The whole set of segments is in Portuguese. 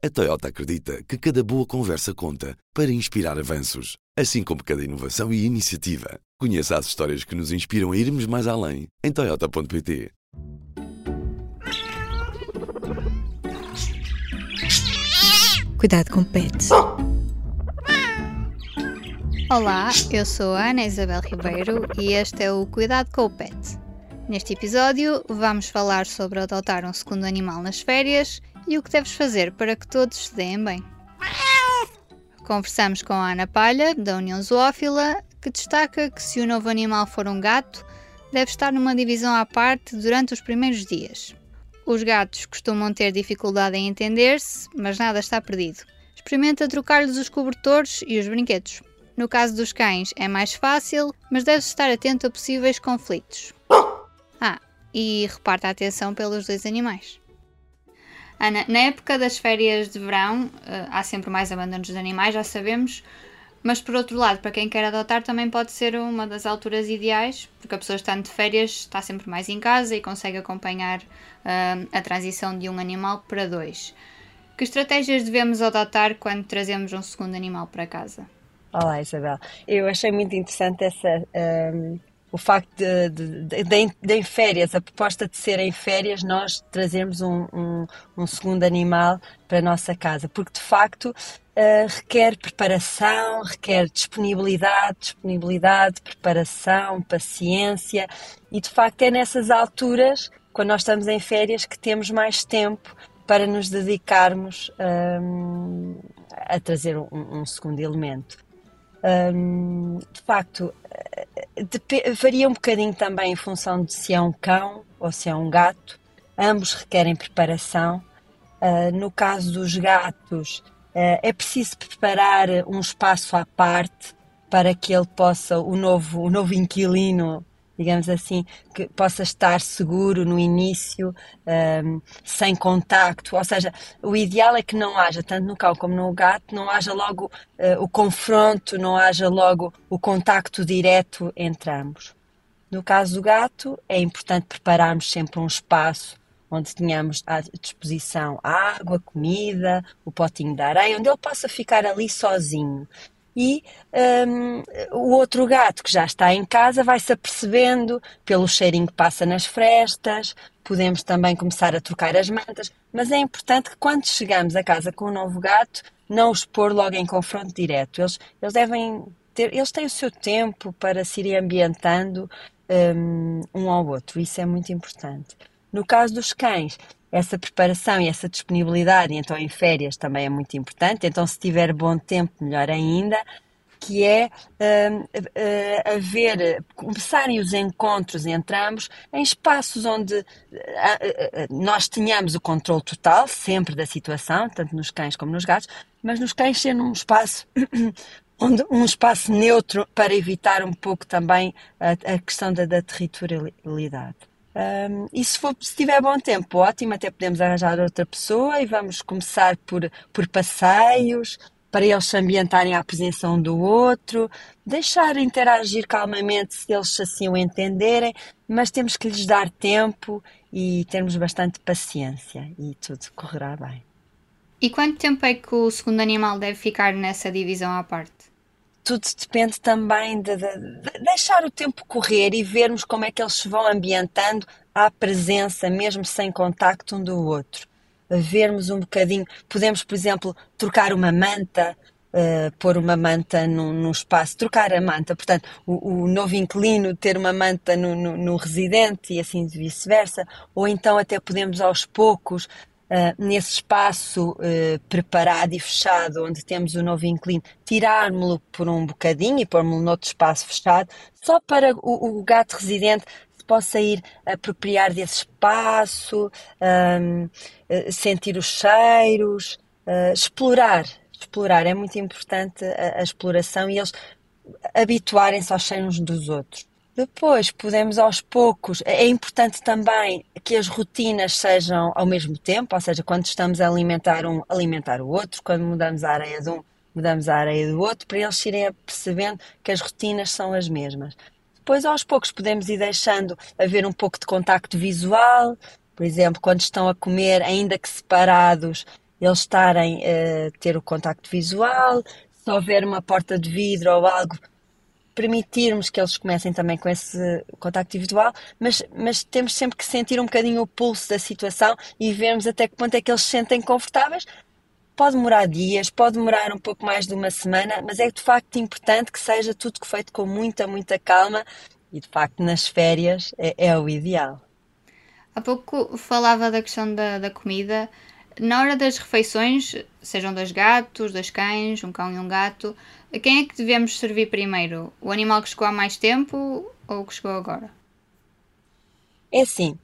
A Toyota acredita que cada boa conversa conta para inspirar avanços, assim como cada inovação e iniciativa. Conheça as histórias que nos inspiram a irmos mais além em toyota.pt. Cuidado com o Pet. Olá, eu sou a Ana Isabel Ribeiro e este é o Cuidado com o Pet. Neste episódio vamos falar sobre adotar um segundo animal nas férias e o que deves fazer para que todos se deem bem. Conversamos com a Ana Palha, da União Zoófila, que destaca que se o novo animal for um gato, deve estar numa divisão à parte durante os primeiros dias. Os gatos costumam ter dificuldade em entender-se, mas nada está perdido. Experimenta trocar-lhes os cobertores e os brinquedos. No caso dos cães é mais fácil, mas deves estar atento a possíveis conflitos. E reparta a atenção pelos dois animais. Ana, na época das férias de verão, há sempre mais abandonos de animais, já sabemos, mas por outro lado, para quem quer adotar também pode ser uma das alturas ideais, porque a pessoa estando de férias está sempre mais em casa e consegue acompanhar a transição de um animal para dois. Que estratégias devemos adotar quando trazemos um segundo animal para casa? Olá, Isabel. Eu achei muito interessante essa... o facto de em férias, a proposta de ser em férias, nós trazermos um segundo animal para a nossa casa, porque de facto requer preparação, requer disponibilidade, preparação, paciência, e de facto é nessas alturas, quando nós estamos em férias, que temos mais tempo para nos dedicarmos a trazer um segundo elemento. De facto, varia um bocadinho também em função de se é um cão ou se é um gato. Ambos requerem preparação. No caso dos gatos, é preciso preparar um espaço à parte para que ele possa, o novo inquilino, digamos assim, que possa estar seguro no início, sem contacto. Ou seja, o ideal é que não haja, tanto no cão como no gato, não haja logo o confronto, não haja logo o contacto direto entre ambos. No caso do gato, é importante prepararmos sempre um espaço onde tenhamos à disposição água, comida, o potinho de areia, onde ele possa ficar ali sozinho. E o outro gato que já está em casa vai-se apercebendo pelo cheirinho que passa nas frestas, podemos também começar a trocar as mantas, mas é importante que quando chegamos a casa com um novo gato, não os pôr logo em confronto direto. Eles devem ter, eles têm o seu tempo para se irem ambientando um ao outro, isso é muito importante. No caso dos cães, essa preparação e essa disponibilidade, então em férias também é muito importante, então se tiver bom tempo, melhor ainda, que é começarem os encontros entre ambos em espaços onde nós tenhamos o controle total, sempre da situação, tanto nos cães como nos gatos, mas nos cães sendo um espaço... um espaço neutro para evitar um pouco também a questão da territorialidade. E se tiver bom tempo, ótimo, até podemos arranjar outra pessoa e vamos começar por passeios, para eles se ambientarem à presença um do outro, deixar interagir calmamente se eles assim o entenderem, mas temos que lhes dar tempo e termos bastante paciência e tudo correrá bem. E quanto tempo é que o segundo animal deve ficar nessa divisão à parte? Tudo depende também de deixar o tempo correr e vermos como é que eles se vão ambientando à presença, mesmo sem contacto um do outro. Vermos um bocadinho, podemos, por exemplo, trocar uma manta, pôr uma manta num espaço, trocar a manta, portanto, o novo inquilino ter uma manta no residente e assim vice-versa, ou então até podemos aos poucos... nesse espaço preparado e fechado onde temos o novo inquilino, tirarmos-lo por um bocadinho e pôr-me-lo noutro espaço fechado, só para o gato residente se possa ir apropriar desse espaço, sentir os cheiros, explorar, é muito importante a exploração e eles habituarem-se aos cheiros dos outros. Depois podemos aos poucos, é importante também que as rotinas sejam ao mesmo tempo, ou seja, quando estamos a alimentar um, alimentar o outro, quando mudamos a areia de um, mudamos a areia do outro, para eles irem percebendo que as rotinas são as mesmas. Depois aos poucos podemos ir deixando haver um pouco de contacto visual, por exemplo, quando estão a comer, ainda que separados, eles estarem a ter o contacto visual, se houver uma porta de vidro ou algo, permitirmos que eles comecem também com esse contacto individual, mas temos sempre que sentir um bocadinho o pulso da situação e vermos até que ponto é que eles se sentem confortáveis. Pode demorar dias, pode demorar um pouco mais de uma semana, mas é de facto importante que seja tudo feito com muita calma e de facto nas férias é o ideal. Há pouco falava da questão da comida. Na hora das refeições, sejam dois gatos, dois cães, um cão e um gato, a quem é que devemos servir primeiro? O animal que chegou há mais tempo ou o que chegou agora? É assim...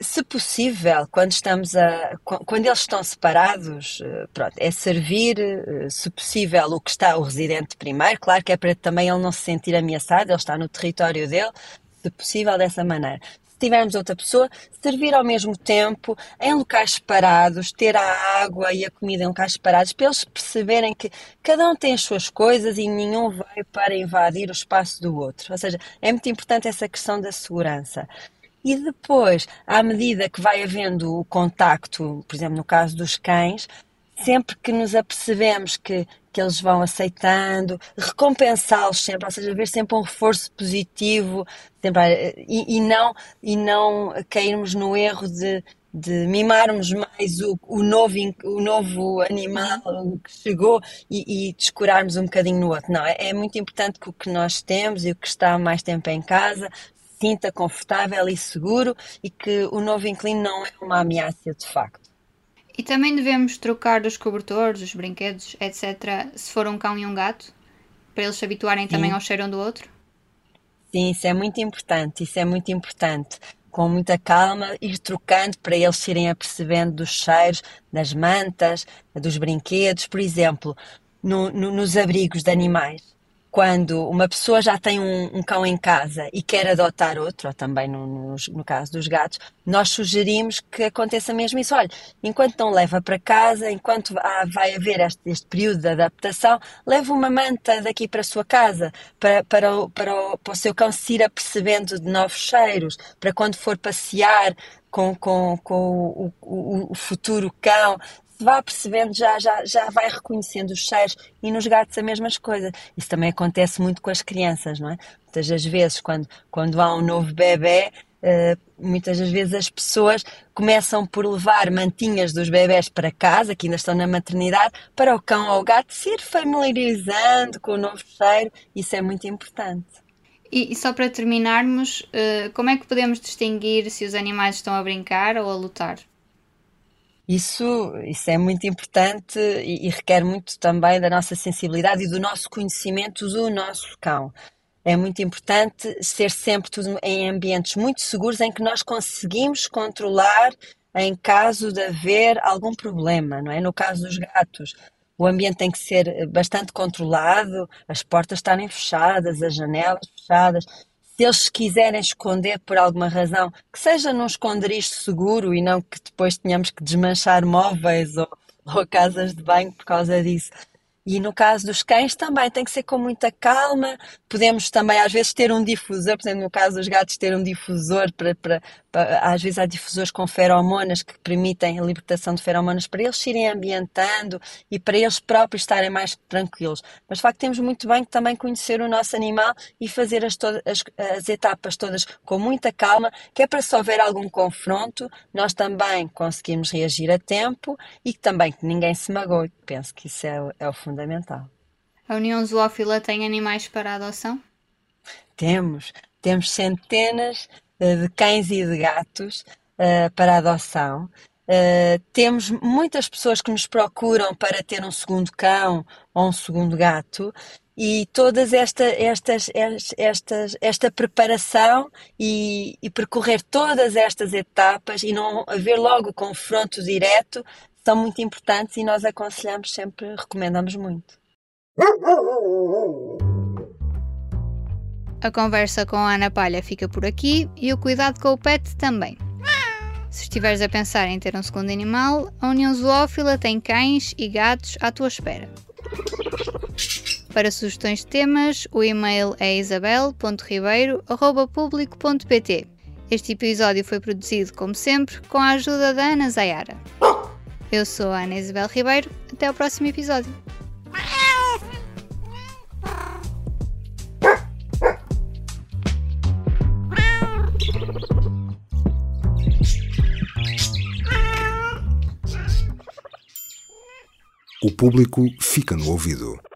se possível, quando eles estão separados, pronto, é servir, se possível, o que está o residente primeiro, claro que é para também ele não se sentir ameaçado, ele está no território dele, se possível dessa maneira. Se tivermos outra pessoa, servir ao mesmo tempo, em locais separados, ter a água e a comida em locais separados, para eles perceberem que cada um tem as suas coisas e nenhum vai para invadir o espaço do outro. Ou seja, é muito importante essa questão da segurança. E depois, à medida que vai havendo o contacto, por exemplo, no caso dos cães, sempre que nos apercebemos que eles vão aceitando, recompensá-los sempre, ou seja, haver sempre um reforço positivo sempre, e não cairmos no erro de mimarmos mais o novo animal que chegou e descurarmos um bocadinho no outro. Não, é muito importante que o que nós temos e o que está mais tempo em casa sinta confortável e seguro e que o novo inquilino não é uma ameaça de facto. E também devemos trocar os cobertores, os brinquedos, etc., se for um cão e um gato, para eles se habituarem também ao cheiro um do outro? Sim, isso é muito importante. Com muita calma, ir trocando para eles se irem apercebendo dos cheiros, das mantas, dos brinquedos, por exemplo, nos abrigos de animais. Quando uma pessoa já tem um cão em casa e quer adotar outro, ou também no caso dos gatos, nós sugerimos que aconteça mesmo isso. Olha, enquanto não leva para casa, enquanto vai haver este período de adaptação, leva uma manta daqui para a sua casa, para o seu cão se ir apercebendo de novos cheiros, para quando for passear com o futuro cão, vá percebendo, já vai reconhecendo os cheiros. E nos gatos a mesma coisa. Isso também acontece muito com as crianças, não é? Muitas das vezes quando há um novo bebê, muitas das vezes as pessoas começam por levar mantinhas dos bebés para casa, que ainda estão na maternidade, para o cão ou o gato se ir familiarizando com o novo cheiro. Isso é muito importante. E só para terminarmos, como é que podemos distinguir se os animais estão a brincar ou a lutar? Isso é muito importante e requer muito também da nossa sensibilidade e do nosso conhecimento do nosso cão. É muito importante ser sempre tudo em ambientes muito seguros em que nós conseguimos controlar em caso de haver algum problema, não é? No caso dos gatos, o ambiente tem que ser bastante controlado, as portas estarem fechadas, as janelas fechadas. Se eles quiserem esconder por alguma razão, que seja num esconderijo seguro e não que depois tenhamos que desmanchar móveis ou casas de banho por causa disso. E no caso dos cães também tem que ser com muita calma. Podemos também às vezes ter um difusor, por exemplo no caso dos gatos ter um difusor, às vezes há difusores com feromonas que permitem a libertação de feromonas para eles se irem ambientando e para eles próprios estarem mais tranquilos. Mas de facto temos muito bem que também conhecer o nosso animal e fazer as etapas todas com muita calma, que é para se houver algum confronto, nós também conseguimos reagir a tempo e também que ninguém se magoe. Penso que isso é o fundamental. A União Zoófila tem animais para adoção? Temos centenas de cães e de gatos para adoção. Temos muitas pessoas que nos procuram para ter um segundo cão ou um segundo gato e todas esta preparação e percorrer todas estas etapas e não haver logo confronto direto são muito importantes e nós aconselhamos sempre, recomendamos muito. A conversa com a Ana Palha fica por aqui e o Cuidado com o Pet também. Se estiveres a pensar em ter um segundo animal, a União Zoófila tem cães e gatos à tua espera. Para sugestões de temas, o e-mail é isabel.ribeiro@publico.pt. Este episódio foi produzido, como sempre, com a ajuda da Ana Zayara. Eu sou a Ana Isabel Ribeiro. Até ao próximo episódio. O público fica no ouvido.